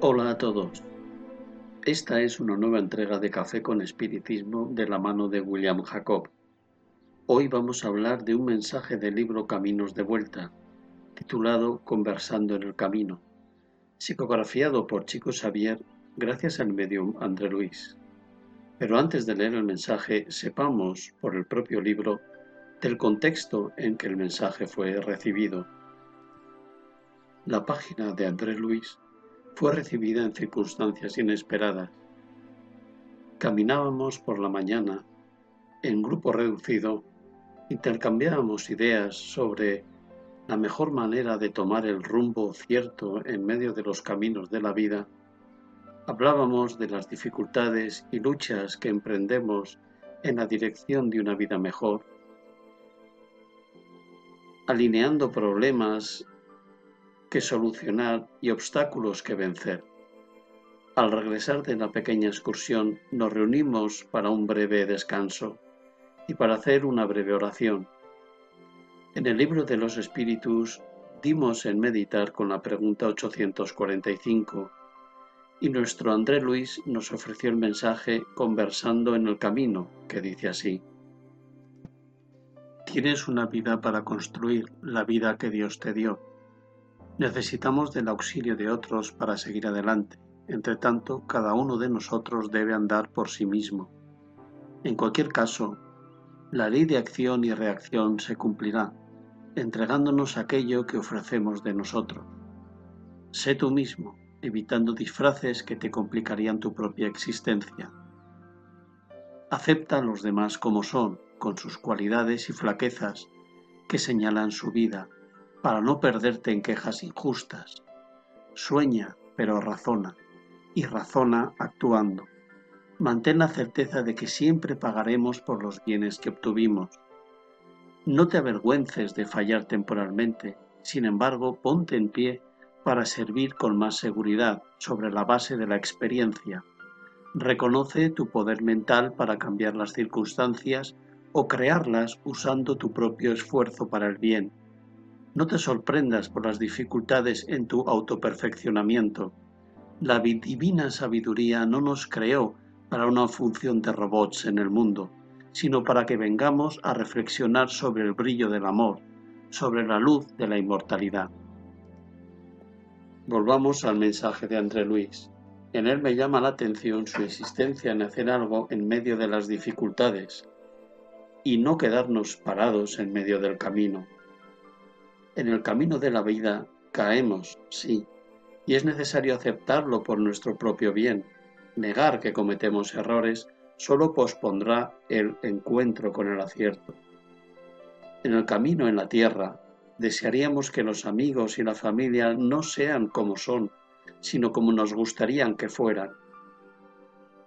Hola a todos. Esta es una nueva entrega de Café con Espiritismo de la mano de William Jacob. Hoy vamos a hablar de un mensaje del libro Caminos de Vuelta, titulado Conversando en el Camino, psicografiado por Chico Xavier gracias al medium André Luis. Pero antes de leer el mensaje, sepamos, por el propio libro, del contexto en que el mensaje fue recibido. La página de André Luis fue recibida en circunstancias inesperadas. Caminábamos por la mañana, en grupo reducido, intercambiábamos ideas sobre la mejor manera de tomar el rumbo cierto en medio de los caminos de la vida. Hablábamos de las dificultades y luchas que emprendemos en la dirección de una vida mejor, alineando problemas que solucionar y obstáculos que vencer. Al regresar de la pequeña excursión, nos reunimos para un breve descanso y para hacer una breve oración. En el Libro de los Espíritus dimos en meditar con la pregunta 845, y nuestro André Luis nos ofreció el mensaje Conversando en el Camino, que dice así: tienes una vida para construir la vida que Dios te dio. Necesitamos del auxilio de otros para seguir adelante. Entre tanto, cada uno de nosotros debe andar por sí mismo. En cualquier caso, la ley de acción y reacción se cumplirá, entregándonos aquello que ofrecemos de nosotros. Sé tú mismo, evitando disfraces que te complicarían tu propia existencia. Acepta a los demás como son, con sus cualidades y flaquezas que señalan su vida, para no perderte en quejas injustas. Sueña, pero razona, y razona actuando. Mantén la certeza de que siempre pagaremos por los bienes que obtuvimos. No te avergüences de fallar temporalmente, sin embargo, ponte en pie para servir con más seguridad sobre la base de la experiencia. Reconoce tu poder mental para cambiar las circunstancias o crearlas usando tu propio esfuerzo para el bien. No te sorprendas por las dificultades en tu autoperfeccionamiento. La divina sabiduría no nos creó para una función de robots en el mundo, sino para que vengamos a reflexionar sobre el brillo del amor, sobre la luz de la inmortalidad. Volvamos al mensaje de André Luis. En él me llama la atención su insistencia en hacer algo en medio de las dificultades y no quedarnos parados en medio del camino. En el camino de la vida caemos, sí, y es necesario aceptarlo por nuestro propio bien. Negar que cometemos errores solo pospondrá el encuentro con el acierto. En el camino en la tierra, desearíamos que los amigos y la familia no sean como son, sino como nos gustarían que fueran.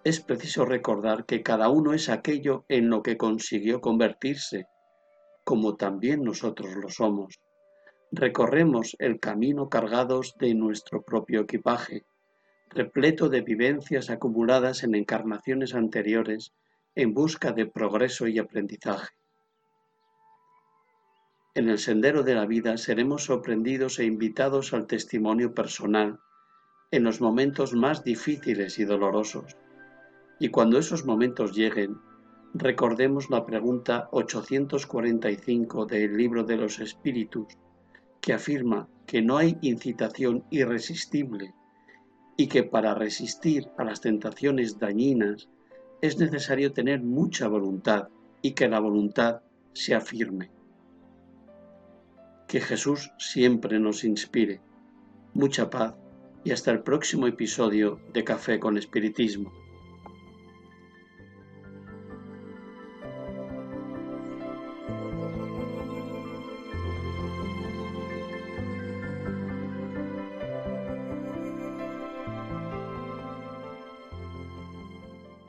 Es preciso recordar que cada uno es aquello en lo que consiguió convertirse, como también nosotros lo somos. Recorremos el camino cargados de nuestro propio equipaje, repleto de vivencias acumuladas en encarnaciones anteriores en busca de progreso y aprendizaje. En el sendero de la vida seremos sorprendidos e invitados al testimonio personal en los momentos más difíciles y dolorosos. Y cuando esos momentos lleguen, recordemos la pregunta 845 del Libro de los Espíritus, que afirma que no hay incitación irresistible y que para resistir a las tentaciones dañinas es necesario tener mucha voluntad y que la voluntad sea firme. Que Jesús siempre nos inspire. Mucha paz y hasta el próximo episodio de Café con Espiritismo.